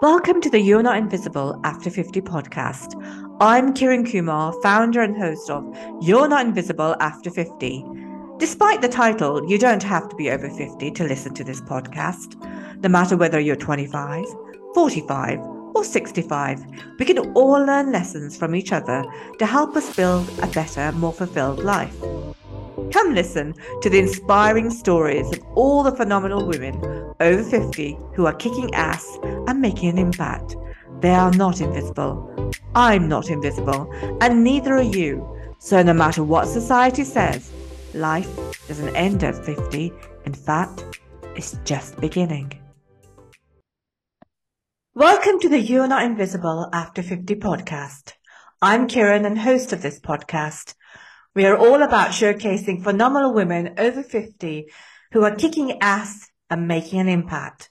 Welcome to the You're Not Invisible After 50 podcast. I'm Kiran Kumar, founder and host of You're Not Invisible After 50. Despite the title, you don't have to be over 50 to listen to this podcast. No matter whether you're 25, 45 or 65, we can all learn lessons from each other to help us build a better, more fulfilled life. Come listen to the inspiring stories of all the phenomenal women over 50 who are kicking ass and making an impact. They are not invisible. I'm not invisible, and neither are you. So no matter what society says, life doesn't end at 50. In fact, it's just beginning. Welcome to the You Are Not Invisible After 50 podcast. I'm Kiran and host of this podcast. We are all about showcasing phenomenal women over 50 who are kicking ass and making an impact.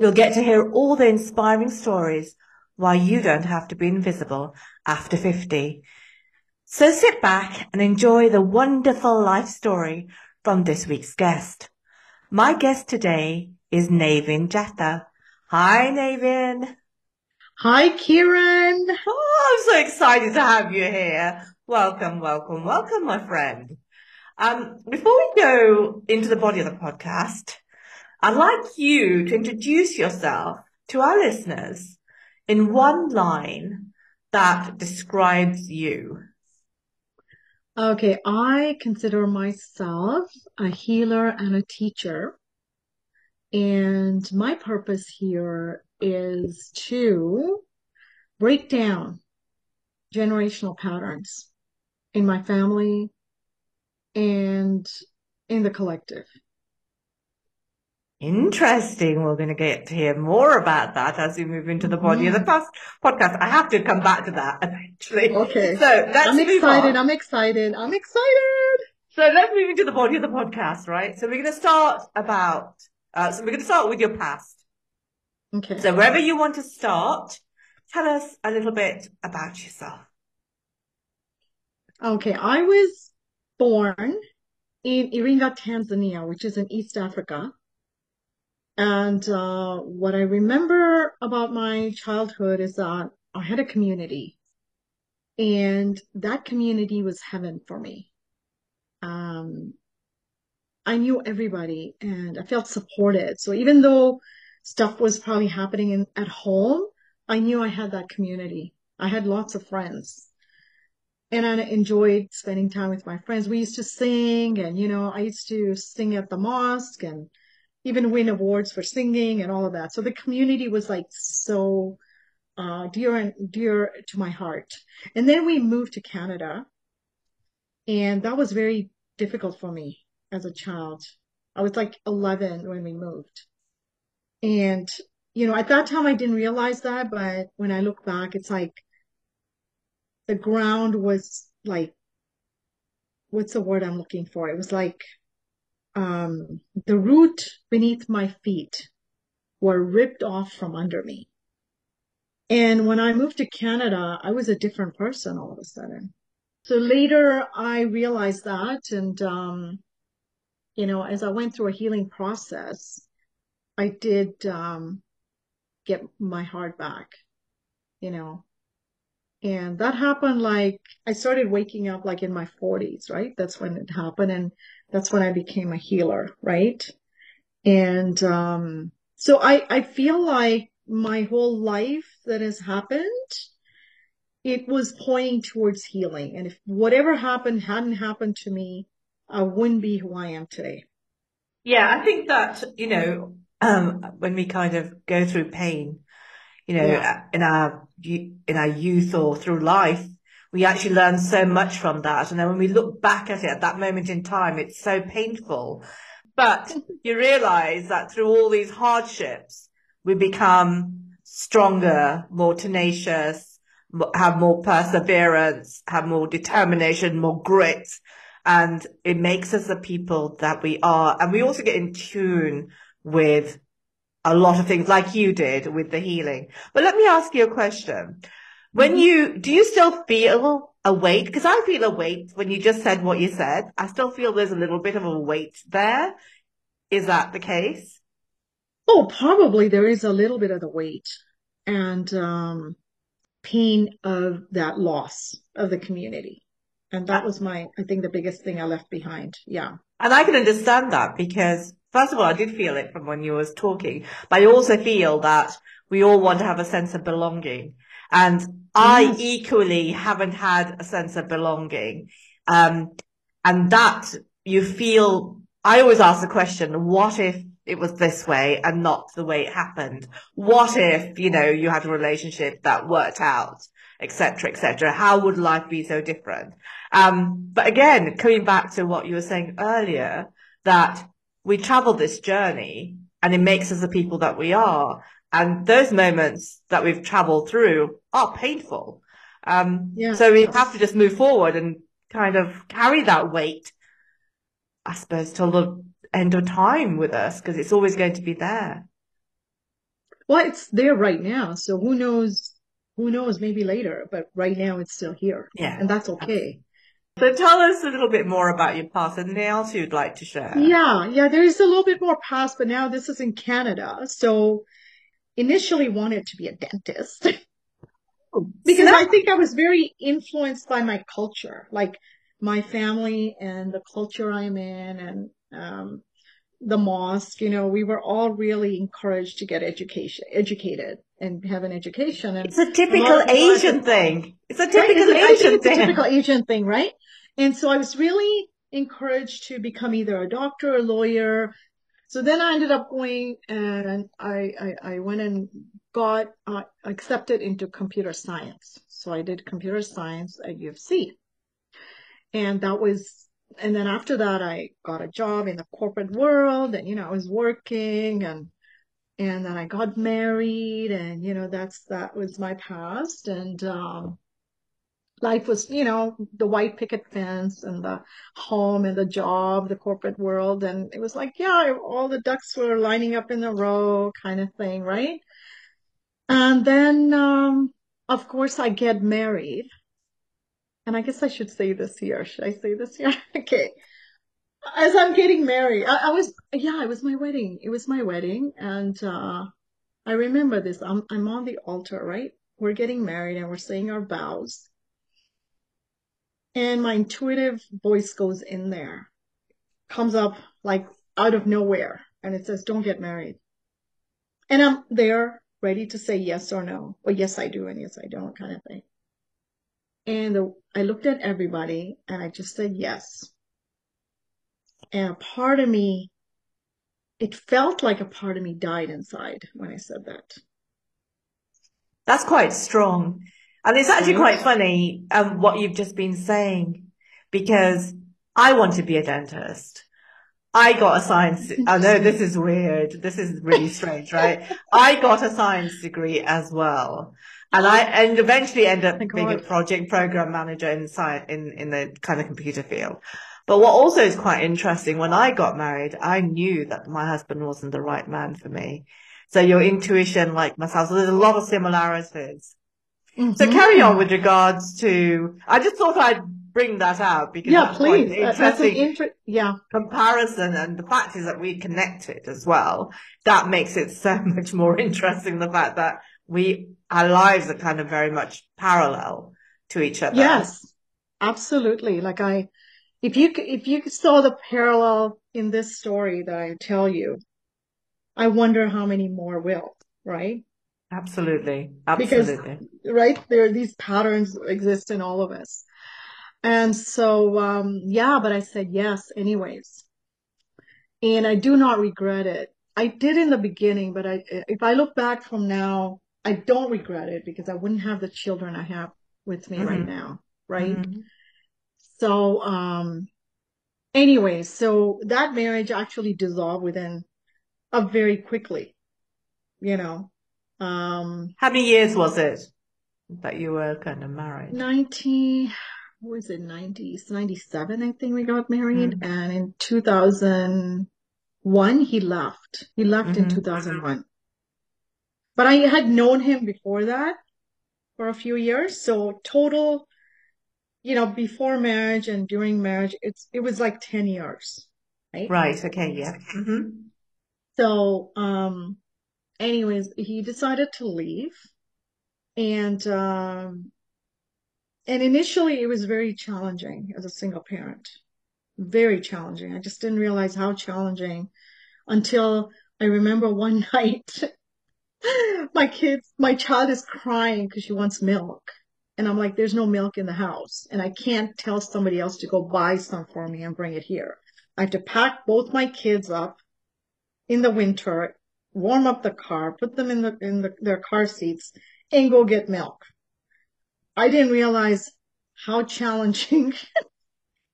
You'll get to hear all the inspiring stories why you don't have to be invisible after 50. So sit back and enjoy the wonderful life story from this week's guest. My guest today is Navin Jetha. Hi, Navin. Hi, Kiran. Oh, I'm so excited to have you here. Welcome, welcome, welcome, my friend. Before we go into the body of the podcast, I'd like you to introduce yourself to our listeners in one line that describes you. Okay, I consider myself a healer and a teacher. And my purpose here is to break down generational patterns in my family and in the collective. Interesting. We're going to get to hear more about that as we move into the body of the podcast. I have to come back to that eventually. Okay. So let's I'm excited. So let's move into the body of the podcast, right? So we're going to start about, with your past. Okay. So wherever you want to start, tell us a little bit about yourself. Okay, I was born in Iringa, Tanzania, which is in East Africa. And what I remember about my childhood is that I had a community. And that community was heaven for me. I knew everybody and I felt supported. So even though stuff was probably happening at home, I knew I had that community. I had lots of friends. And I enjoyed spending time with my friends. We used to sing and, you know, I used to sing at the mosque and even win awards for singing and all of that. So the community was like so dear to my heart. And then we moved to Canada. And that was very difficult for me as a child. I was like 11 when we moved. And, you know, at that time I didn't realize that. But when I look back, it's like, the ground was like, what's the word I'm looking for? It was like the root beneath my feet were ripped off from under me. And when I moved to Canada, I was a different person all of a sudden. So later I realized that. And, you know, as I went through a healing process, I did get my heart back, you know. And that happened, like, I started waking up, like, in my 40s, right? That's when it happened, and that's when I became a healer, right? And so I feel like my whole life that has happened, it was pointing towards healing. And if whatever happened hadn't happened to me, I wouldn't be who I am today. Yeah, I think that, you know, when we kind of go through pain, you know, in our youth or through life, we actually learn so much from that. And then when we look back at it at that moment in time, it's so painful. But you realize that through all these hardships, we become stronger, more tenacious, have more perseverance, have more determination, more grit. And it makes us the people that we are. And we also get in tune with a lot of things, like you did with the healing. But let me ask you a question. Do you still feel a weight? Because I feel a weight when you just said what you said. I still feel there's a little bit of a weight there. Is that the case? Oh, probably there is a little bit of the weight. and pain of that loss of the community. And that was my, I think, the biggest thing I left behind. Yeah. And I can understand that, because first of all, I did feel it from when you was talking, but I also feel that we all want to have a sense of belonging. And I equally haven't had a sense of belonging. And that you feel, I always ask the question, what if it was this way and not the way it happened? What if, you know, you had a relationship that worked out, etc., etc.? How would life be so different? But again, coming back to what you were saying earlier, that we travel this journey and it makes us the people that we are. And those moments that we've traveled through are painful. So we have to just move forward and kind of carry that weight, I suppose, till the end of time with us, because it's always going to be there. Well, it's there right now. So who knows, maybe later, but right now it's still here. Yeah. And that's okay. So tell us a little bit more about your past. Anything else you'd like to share? Yeah. There is a little bit more past, but now this is in Canada. So initially wanted to be a dentist because I think I was very influenced by my culture, like my family and the culture I'm in, and the mosque, you know, we were all really encouraged to get educated and have an education. And it's a typical Asian thing. Right? And so I was really encouraged to become either a doctor or a lawyer. So then I ended up going, and I went and got accepted into computer science. So I did computer science at U of C. And then after that, I got a job in the corporate world, and, you know, I was working, and then I got married, and, you know, that was my past. And life was, you know, the white picket fence and the home and the job, the corporate world. And it was like, yeah, all the ducks were lining up in a row kind of thing, right? And then, of course, I get married. And I guess I should say this year. Should I say this year? Okay. As I'm getting married, it was my wedding. And I remember this. I'm on the altar, right? We're getting married and we're saying our vows. And my intuitive voice goes in there, comes up like out of nowhere. And it says, don't get married. And I'm there ready to say yes or no, or yes, I do. And yes, I don't kind of thing. And I looked at everybody and I just said, yes. And a part of me, it felt like a part of me died inside when I said that. That's quite strong. And it's actually quite funny what you've just been saying, because I want to be a dentist. I got a science. I know this is weird. This is really strange, right? I got a science degree as well, and eventually ended up being a project program manager in the kind of computer field. But what also is quite interesting, when I got married, I knew that my husband wasn't the right man for me. So your intuition, like myself, so there's a lot of similarities. Mm-hmm. So carry on with regards to, I just thought I'd bring that out because that's quite interesting comparison. And the fact is that we connected as well. That makes it so much more interesting, the fact that our lives are kind of very much parallel to each other. Yes, absolutely. Like if you saw the parallel in this story that I tell you, I wonder how many more will, right? Absolutely. Because, right, there are these patterns that exist in all of us. And so, but I said yes anyways. And I do not regret it. I did in the beginning, but if I look back from now, I don't regret it because I wouldn't have the children I have with me right now, right? Mm-hmm. So so that marriage actually dissolved very quickly, you know. How many years was it that you were kind of married? 97, I think we got married. Mm-hmm. And in 2001, he left in 2001. But I had known him before that for a few years. So total, you know, before marriage and during marriage, it was like 10 years, right? Right. Okay. Yeah. Mm-hmm. So, anyways, he decided to leave And initially it was very challenging as a single parent, very challenging. I just didn't realize how challenging until I remember one night my child is crying because she wants milk. And I'm like, there's no milk in the house. And I can't tell somebody else to go buy some for me and bring it here. I have to pack both my kids up in the winter, warm up the car, put them in their car seats, and go get milk. I didn't realize how challenging it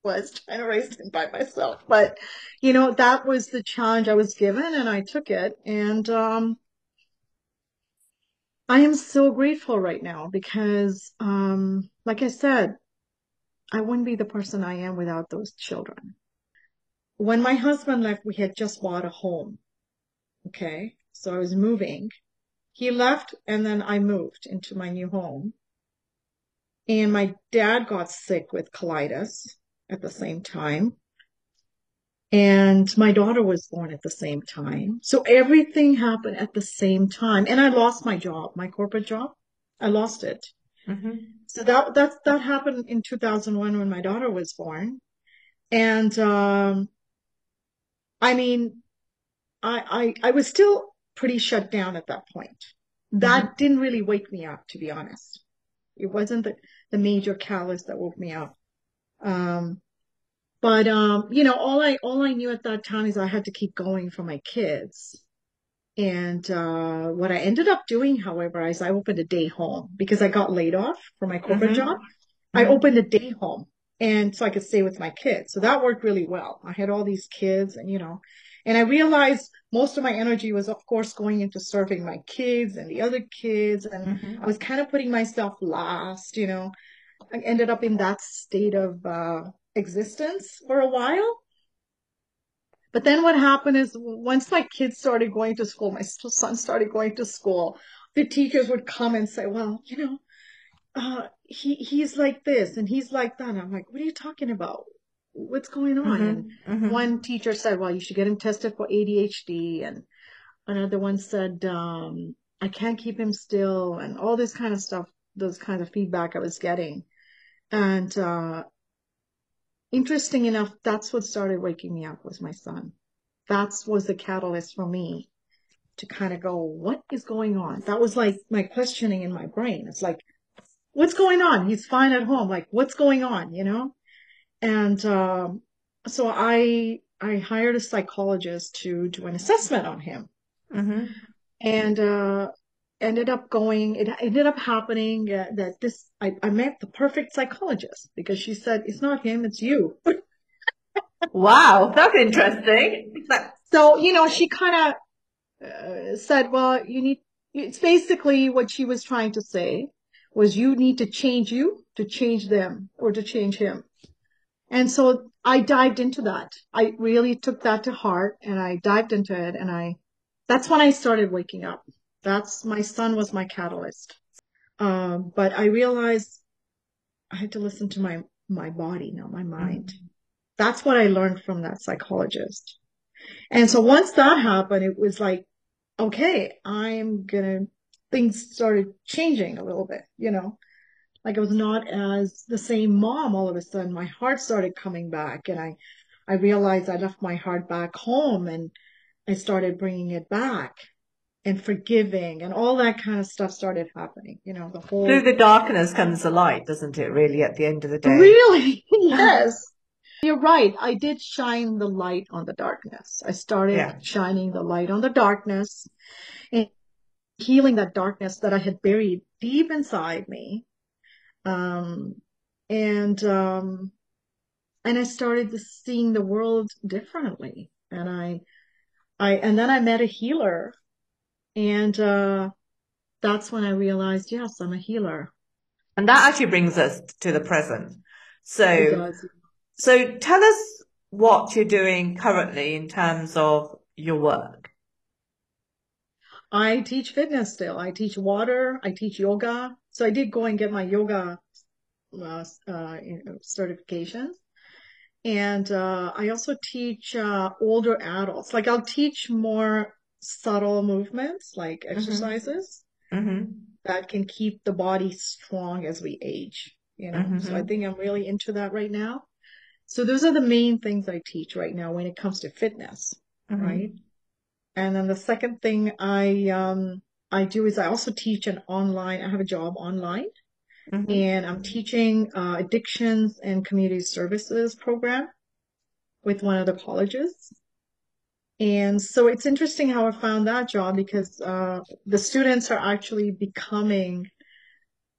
was trying to raise him by myself. But, you know, that was the challenge I was given, and I took it. And I am so grateful right now because, like I said, I wouldn't be the person I am without those children. When my husband left, we had just bought a home. Okay, so I was moving. He left, and then I moved into my new home. And my dad got sick with colitis at the same time. And my daughter was born at the same time. So everything happened at the same time. And I lost my job, my corporate job. I lost it. Mm-hmm. So that happened in 2001 when my daughter was born. And I mean, I was still pretty shut down at that point. That mm-hmm. didn't really wake me up, to be honest. It wasn't the major callus that woke me up. But you know, all I knew at that time is I had to keep going for my kids. And what I ended up doing, however, is I opened a day home because I got laid off from my corporate mm-hmm. job. Mm-hmm. I opened a day home, and so I could stay with my kids. So that worked really well. I had all these kids, and you know, and I realized most of my energy was, of course, going into serving my kids and the other kids, and mm-hmm. I was kind of putting myself last. You know, I ended up in that state of existence for a while. But then what happened is once my kids started going to school, my son started going to school, the teachers would come and say, well, you know, he's like this and he's like that. And I'm like, what are you talking about? What's going on? Mm-hmm. And mm-hmm. one teacher said, well, you should get him tested for ADHD. And another one said, I can't keep him still. And all this kind of stuff, those kinds of feedback I was getting. And, interesting enough, that's what started waking me up was my son. That was the catalyst for me to kind of go, what is going on? That was like my questioning in my brain. It's like, what's going on? He's fine at home. Like, what's going on, you know? And so I hired a psychologist to do an assessment on him. Mm-hmm. And it ended up happening that I met the perfect psychologist because she said, it's not him, it's you. Wow, that's interesting. So, you know, she kind of said, well, it's basically what she was trying to say was you need to change you to change them or to change him. And so I dived into that. I really took that to heart and I dived into it. And that's when I started waking up. My son was my catalyst. But I realized I had to listen to my body, not my mind. Mm-hmm. That's what I learned from that psychologist. And so once that happened, it was like, okay, things started changing a little bit, you know, like I was not as the same mom. All of a sudden, my heart started coming back and I realized I left my heart back home and I started bringing it back. And forgiving and all that kind of stuff started happening, you know, through the darkness comes the light, doesn't it, really, at the end of the day? Really? Yes. You're right. I did shine the light on the darkness. I started shining the light on the darkness and healing that darkness that I had buried deep inside me. And I started seeing the world differently. And then I met a healer. And that's when I realized, yes, I'm a healer. And that actually brings us to the present. So tell us what you're doing currently in terms of your work. I teach fitness still. I teach water. I teach yoga. So I did go and get my yoga certification. And I also teach older adults. Like I'll teach more subtle movements like exercises. Mm-hmm. that can keep the body strong as we age, you know. Mm-hmm. So I think I'm really into that right now. So those are the main things I teach right now when it comes to fitness, mm-hmm. right? And then the second thing I do is I also teach an online, I have a job online, mm-hmm. and I'm teaching addictions and community services program with one of the colleges. And so it's interesting how I found that job because the students are actually becoming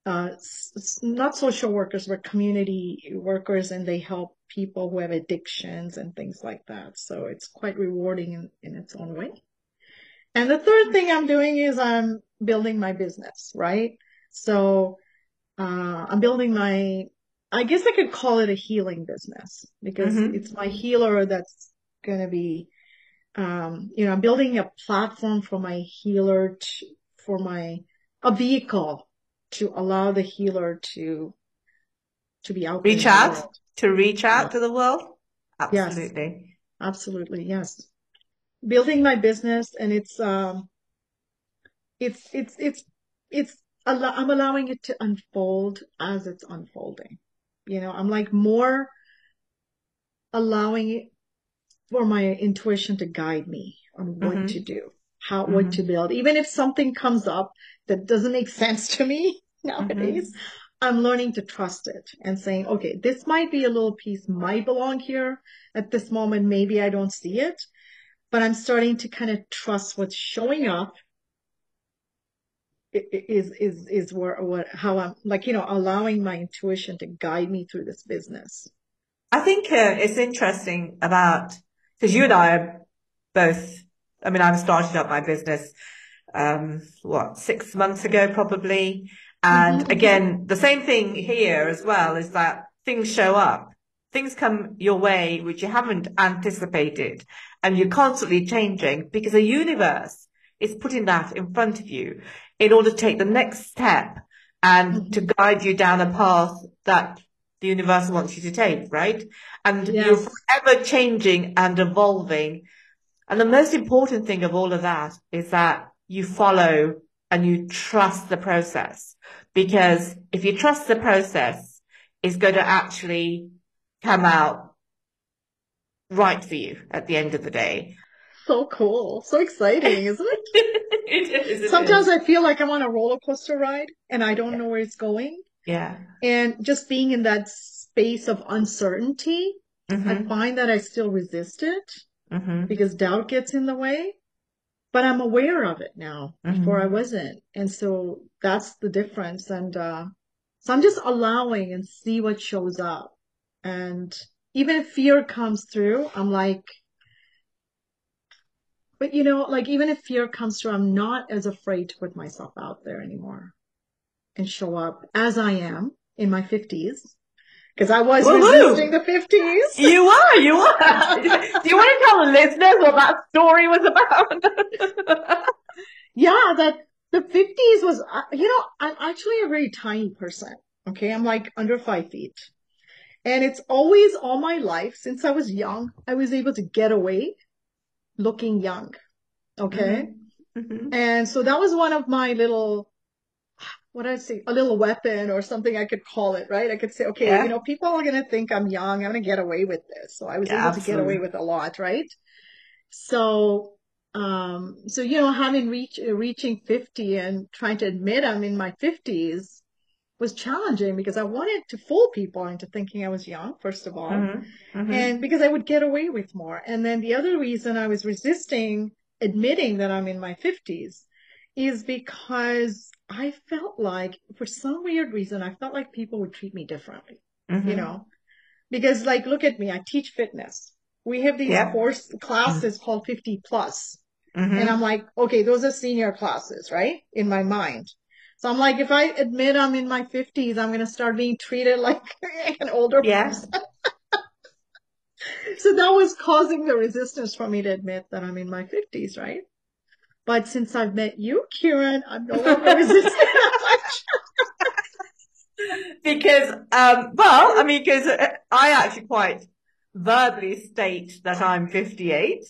not social workers, but community workers, and they help people who have addictions and things like that. So it's quite rewarding in its own way. And the third thing I'm doing is I'm building my business, right? So I'm building my, I guess I could call it a healing business because mm-hmm. it's my healer that's going to be, you know, I'm building a platform for my healer, a vehicle to allow the healer to be out. Reach out to the world. Absolutely. Yes. Absolutely. Yes. Building my business, and I'm allowing it to unfold as it's unfolding. You know, I'm like more allowing it for my intuition to guide me on what mm-hmm. to do, how, mm-hmm. what to build. Even if something comes up that doesn't make sense to me nowadays, mm-hmm. I'm learning to trust it and saying, okay, this might be a little piece, might belong here at this moment. Maybe I don't see it, but I'm starting to kind of trust what's showing up is how I'm, like, you know, allowing my intuition to guide me through this business. I think it's interesting about, because you and I are both, I mean, I've started up my business, 6 months ago probably. And mm-hmm. again, the same thing here as well is that things show up, things come your way, which you haven't anticipated, and you're constantly changing because the universe is putting that in front of you in order to take the next step and mm-hmm. to guide you down a path that the universe wants you to take, right? And yes. you're forever changing and evolving. And the most important thing of all of that is that you follow and you trust the process, because if you trust the process, it's going to actually come out right for you at the end of the day. So cool. So exciting, isn't it? It is. Sometimes I feel like I'm on a roller coaster ride and I don't know where it's going. Yeah. And just being in that space of uncertainty, mm-hmm. I find that I still resist it mm-hmm. because doubt gets in the way. But I'm aware of it now. Mm-hmm. Before I wasn't. And so that's the difference. And so I'm just allowing and see what shows up. And even if fear comes through, I'm like, but you know, like even if fear comes through, I'm not as afraid to put myself out there anymore and show up as I am in my 50s. Because I was resisting the 50s. You are. Do you want to tell the listeners what that story was about? Yeah, that the 50s was, you know, I'm actually a very tiny person. Okay, I'm like under 5 feet. And it's always all my life, since I was young, I was able to get away looking young. Okay? Mm-hmm. Mm-hmm. And so that was one of my little... what I'd say, a little weapon or something I could call it, right? I could say, okay, yeah. you know, people are going to think I'm young. I'm going to get away with this. So I was able absolutely. To get away with a lot, right? So, so you know, having reaching 50 and trying to admit I'm in my 50s was challenging because I wanted to fool people into thinking I was young, first of all, mm-hmm. Mm-hmm. and because I would get away with more. And then the other reason I was resisting admitting that I'm in my 50s is because I felt like, for some weird reason, I felt like people would treat me differently, mm-hmm. you know, because like, look at me, I teach fitness. We have these yeah. 4 classes mm-hmm. called 50 plus. Mm-hmm. And I'm like, okay, those are senior classes, right? In my mind. So I'm like, if I admit I'm in my 50s, I'm going to start being treated like an older yeah. person. So that was causing the resistance for me to admit that I'm in my 50s, right? But since I've met you, Kiran, I'm no longer resisting that much. Because, well, I mean, because I actually quite verbally state that I'm 58.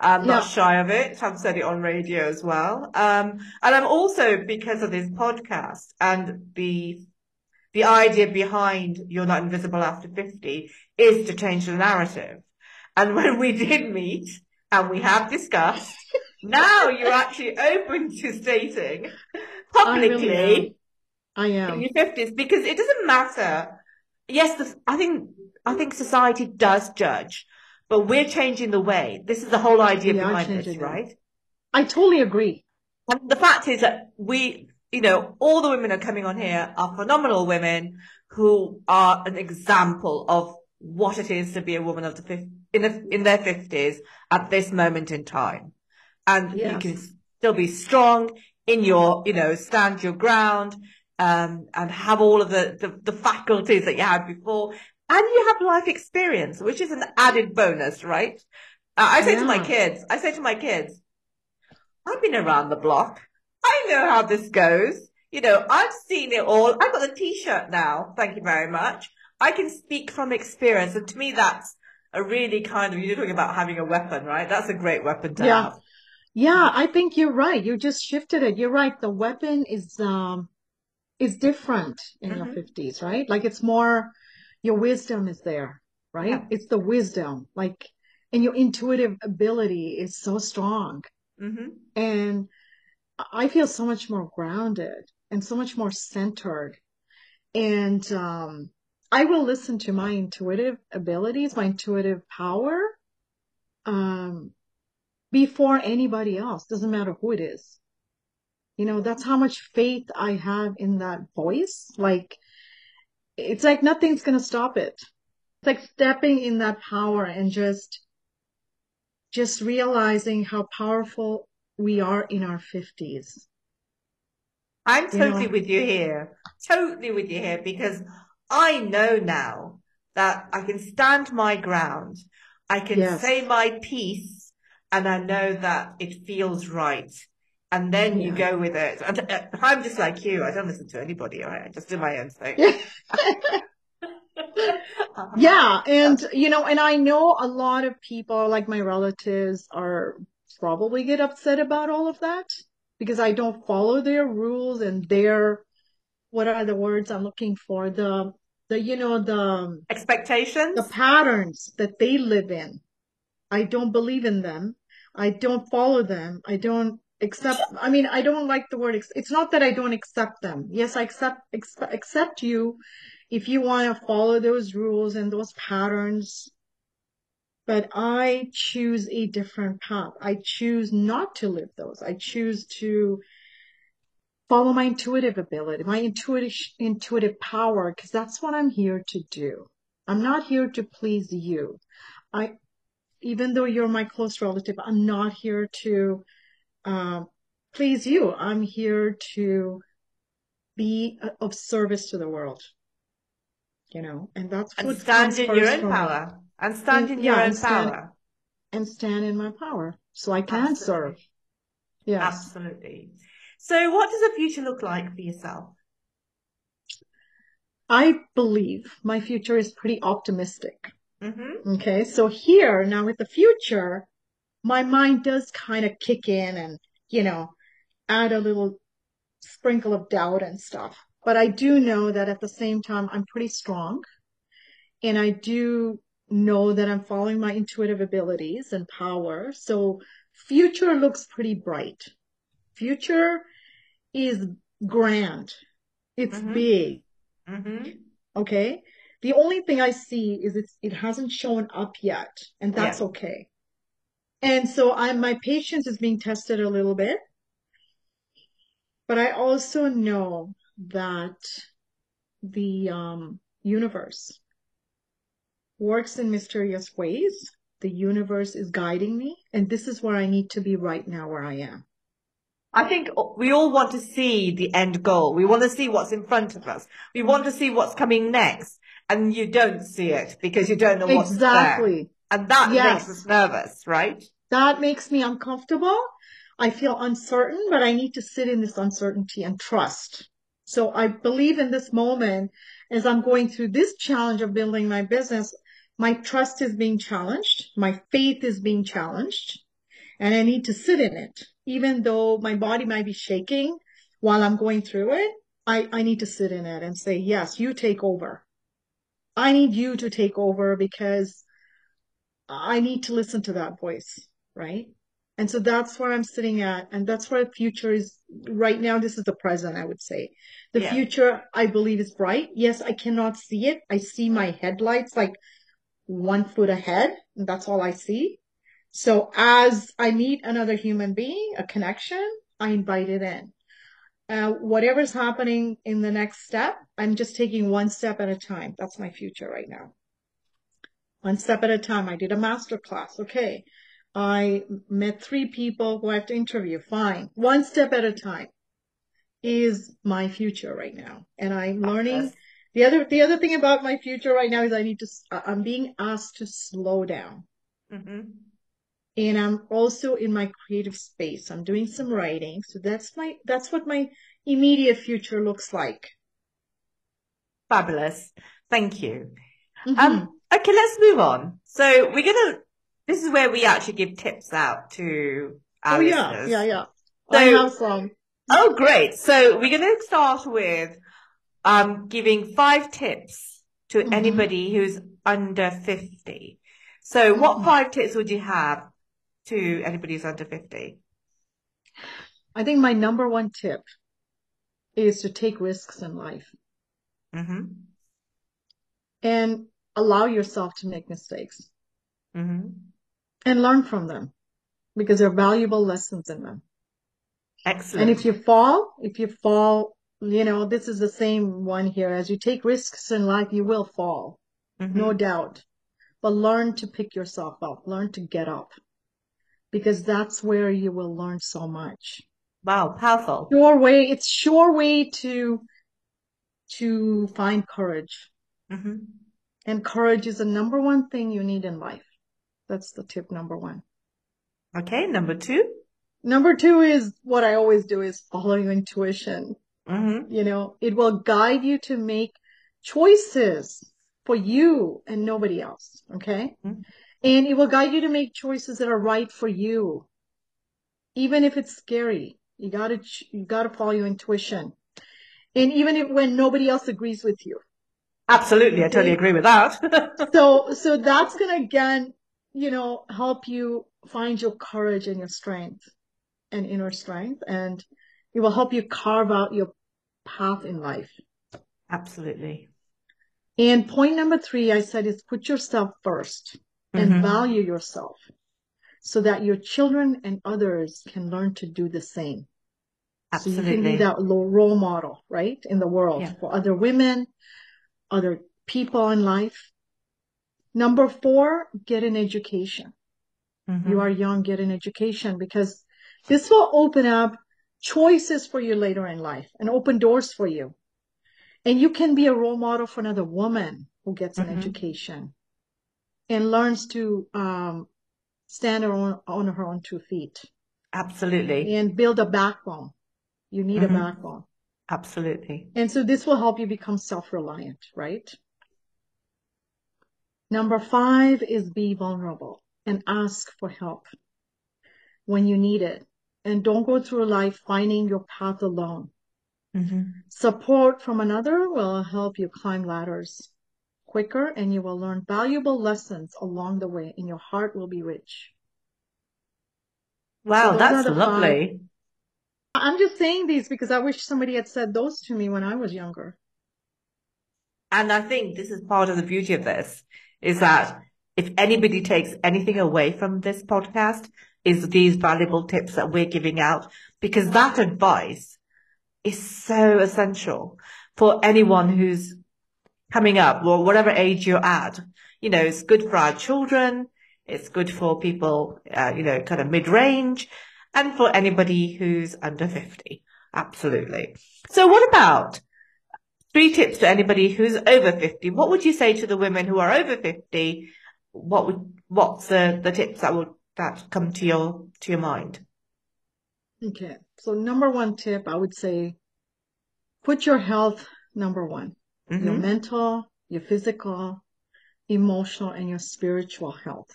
I'm not shy of it. I've said it on radio as well. And I'm also, because of this podcast and the idea behind You're Not Invisible After 50 is to change the narrative. And when we did meet and we have discussed, now you're actually open to stating publicly I am. In your 50s, because it doesn't matter. Yes, I think society does judge, but we're changing the way. This is the whole idea behind this, right? I totally agree. And the fact is that we, you know, all the women are coming on here are phenomenal women who are an example of what it is to be a woman of in their 50s at this moment in time. And you can still be strong in your, you know, stand your ground, and have all of the faculties that you had before. And you have life experience, which is an added bonus, right? I say to my kids, I've been around the block. I know how this goes. You know, I've seen it all. I've got the T-shirt now. Thank you very much. I can speak from experience. And to me, that's a really kind of, you're talking about having a weapon, right? That's a great weapon to have. Yeah, I think you're right. You just shifted it. You're right. The weapon is different in your 50s, right? Like it's more, your wisdom is there, right? Yeah. It's the wisdom, like, and your intuitive ability is so strong. Mm-hmm. And I feel so much more grounded and so much more centered. And I will listen to my intuitive abilities, my intuitive power, before anybody else. Doesn't matter who it is. You know, that's how much faith I have in that voice. Like, it's like nothing's going to stop it. It's like stepping in that power and just realizing how powerful we are in our 50s. I'm totally with you here. Totally with you here, because I know now that I can stand my ground. I can say my piece, and I know that it feels right. And then you go with it. And I'm just like you. I don't listen to anybody. Right? I just do my own thing. And, you know, and I know a lot of people, like my relatives, are probably get upset about all of that because I don't follow their rules and their, what are the words I'm looking for? The you know, the expectations, the patterns that they live in. I don't believe in them. I don't follow them. I don't. Except, I mean, I don't like the word. It's not that I don't accept them. Yes, I accept you if you want to follow those rules and those patterns. But I choose a different path. I choose not to live those. I choose to follow my intuitive ability, my intuitive power, because that's what I'm here to do. I'm not here to please you. Even though you're my close relative, I'm not here to please you. I'm here to be of service to the world, you know, and that's what stand in your own power and stand in your own power and stand in my power so I can serve. Yes, absolutely. So what does the future look like for yourself? I believe my future is pretty optimistic. Mm-hmm. Okay. So here now with the future, my mind does kind of kick in and, you know, add a little sprinkle of doubt and stuff. But I do know that at the same time, I'm pretty strong. And I do know that I'm following my intuitive abilities and power. So future looks pretty bright. Future is grand. It's big. Mm-hmm. Okay. The only thing I see is it hasn't shown up yet. And that's okay. And so my patience is being tested a little bit, but I also know that the universe works in mysterious ways. The universe is guiding me, and this is where I need to be right now, where I am. I think we all want to see the end goal. We want to see what's in front of us. We want to see what's coming next, and you don't see it because you don't know what's there. Exactly. And that makes us nervous, right? That makes me uncomfortable. I feel uncertain, but I need to sit in this uncertainty and trust. So I believe in this moment, as I'm going through this challenge of building my business, my trust is being challenged. My faith is being challenged. and I need to sit in it. Even though my body might be shaking while I'm going through it, I need to sit in it and say, yes, you take over. I need you to take over because I need to listen to that voice, right? And so that's where I'm sitting at. And that's where the future is right now. This is the present, I would say. The future, I believe, is bright. Yes, I cannot see it. I see my headlights like 1 foot ahead. And that's all I see. So as I meet another human being, a connection, I invite it in. Whatever's happening in the next step, I'm just taking one step at a time. That's my future right now. One step at a time. I did a master class. Okay. I met 3 people who I have to interview. Fine. One step at a time is my future right now. And I'm learning. The other thing about my future right now is I'm being asked to slow down. Mm-hmm. And I'm also in my creative space. I'm doing some writing. So that's what my immediate future looks like. Fabulous. Thank you. Mm-hmm. Okay, let's move on. So this is where we actually give tips out to our listeners. Yeah. So, I have some. Oh, great. So we're going to start with giving 5 tips to anybody who's under 50. So what 5 tips would you have to anybody who's under 50? I think my number 1 tip is to take risks in life. Mm-hmm. And allow yourself to make mistakes. Mm-hmm. And learn from them because there are valuable lessons in them. Excellent. And if you fall, this is the same one here. As you take risks in life, you will fall, no doubt. But learn to pick yourself up, learn to get up, because that's where you will learn so much. Wow, powerful. It's your way to find courage. Mm-hmm. And courage is the number 1 thing you need in life. That's the tip number 1. Okay, number 2? Number 2 is what I always do is follow your intuition. Mm-hmm. It will guide you to make choices for you and nobody else, okay? Mm-hmm. And it will guide you to make choices that are right for you. Even if it's scary, you got to follow your intuition. And even when nobody else agrees with you. Absolutely, I totally agree with that. So that's going to again help you find your courage and your strength and inner strength, and it will help you carve out your path in life. Absolutely. And point number 3, I said, is put yourself first and value yourself so that your children and others can learn to do the same. Absolutely. So you can be that role model, right, in the world for other women, other people in life. Number 4, get an education. Mm-hmm. You are young, get an education, because this will open up choices for you later in life and open doors for you. And you can be a role model for another woman who gets an education and learns to stand on her own 2 feet. Absolutely. And build a backbone. You need a backbone. Absolutely. And so this will help you become self-reliant, right? Number 5 is be vulnerable and ask for help when you need it. And don't go through life finding your path alone. Mm-hmm. Support from another will help you climb ladders quicker, and you will learn valuable lessons along the way, and your heart will be rich. Wow, so that's lovely. 5. I'm just saying these because I wish somebody had said those to me when I was younger. And I think this is part of the beauty of this, is that if anybody takes anything away from this podcast, is these valuable tips that we're giving out, because that advice is so essential for anyone who's coming up or whatever age you're at. It's good for our children. It's good for people, kind of mid-range. And for anybody who's under 50. Absolutely. So what about 3 tips to anybody who's over 50? What would you say to the women who are over 50? What's the tips that come to your mind? Okay. So number 1 tip, I would say, put your health number 1. Mm-hmm. Your mental, your physical, emotional, and your spiritual health.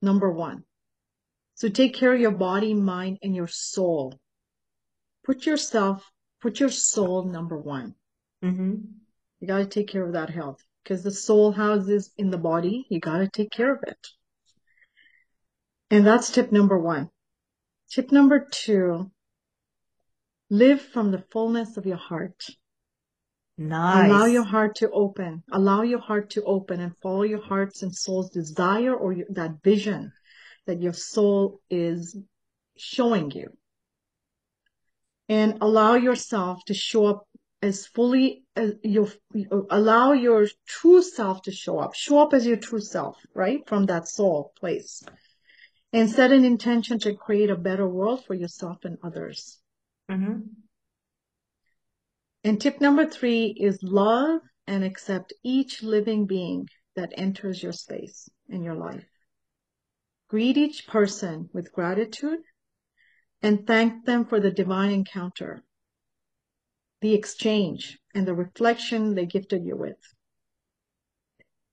Number 1. So take care of your body, mind, and your soul. Put your soul number one. Mm-hmm. You got to take care of that health because the soul houses in the body. You got to take care of it. And that's tip number one. Tip number two, live from the fullness of your heart. Nice. Allow your heart to open. Allow your heart to open and follow your heart's and soul's desire or that vision that your soul is showing you. And allow yourself to show up as fully as you allow your true self to show up as your true self, right? From that soul place. And set an intention to create a better world for yourself and others. Mm-hmm. And tip number three is love and accept each living being that enters your space in your life. Greet each person with gratitude and thank them for the divine encounter, the exchange, and the reflection they gifted you with.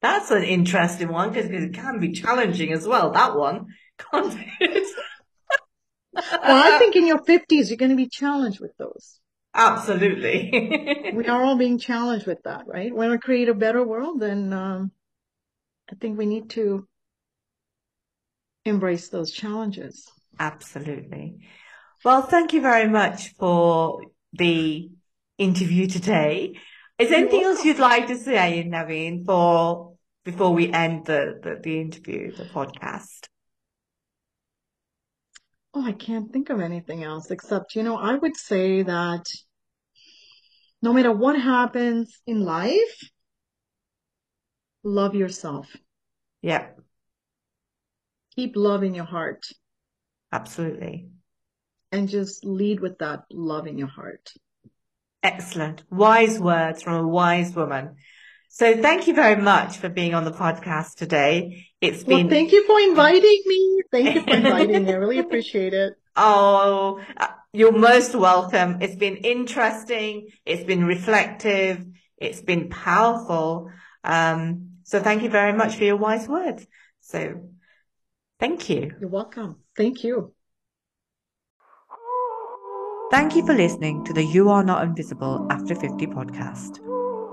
That's an interesting one because it can be challenging as well, that one. Well, I think in your 50s, you're going to be challenged with those. Absolutely. We are all being challenged with that, right? When we create a better world, then I think we need to embrace those challenges. Absolutely. Well, thank you very much for the interview today. Is there anything else you'd like to say, Navin, before we end the interview, the podcast? Oh, I can't think of anything else except, you know, I would say that no matter what happens in life, love yourself. Yeah. Keep love in your heart. Absolutely. And just lead with that love in your heart. Excellent. Wise words from a wise woman. So thank you very much for being on the podcast today. It's been... Well, thank you for inviting me. Thank you for inviting me. I really appreciate it. Oh, you're most welcome. It's been interesting. It's been reflective. It's been powerful. So thank you very much for your wise words. So thank you. You're welcome. Thank you. Thank you for listening to the You Are Not Invisible After 50 podcast.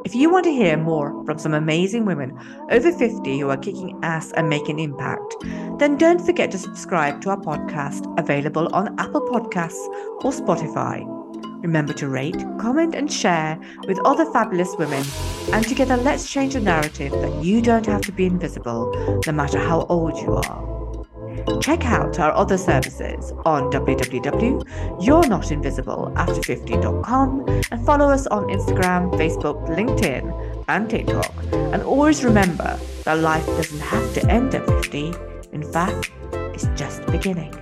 If you want to hear more from some amazing women over 50 who are kicking ass and making impact, then don't forget to subscribe to our podcast available on Apple Podcasts or Spotify. Remember to rate, comment and share with other fabulous women. And together, let's change the narrative that you don't have to be invisible, no matter how old you are. Check out our other services on www.you'renotinvisibleafter50.com and follow us on Instagram, Facebook, LinkedIn and TikTok. And always remember that life doesn't have to end at 50. In fact, it's just the beginning.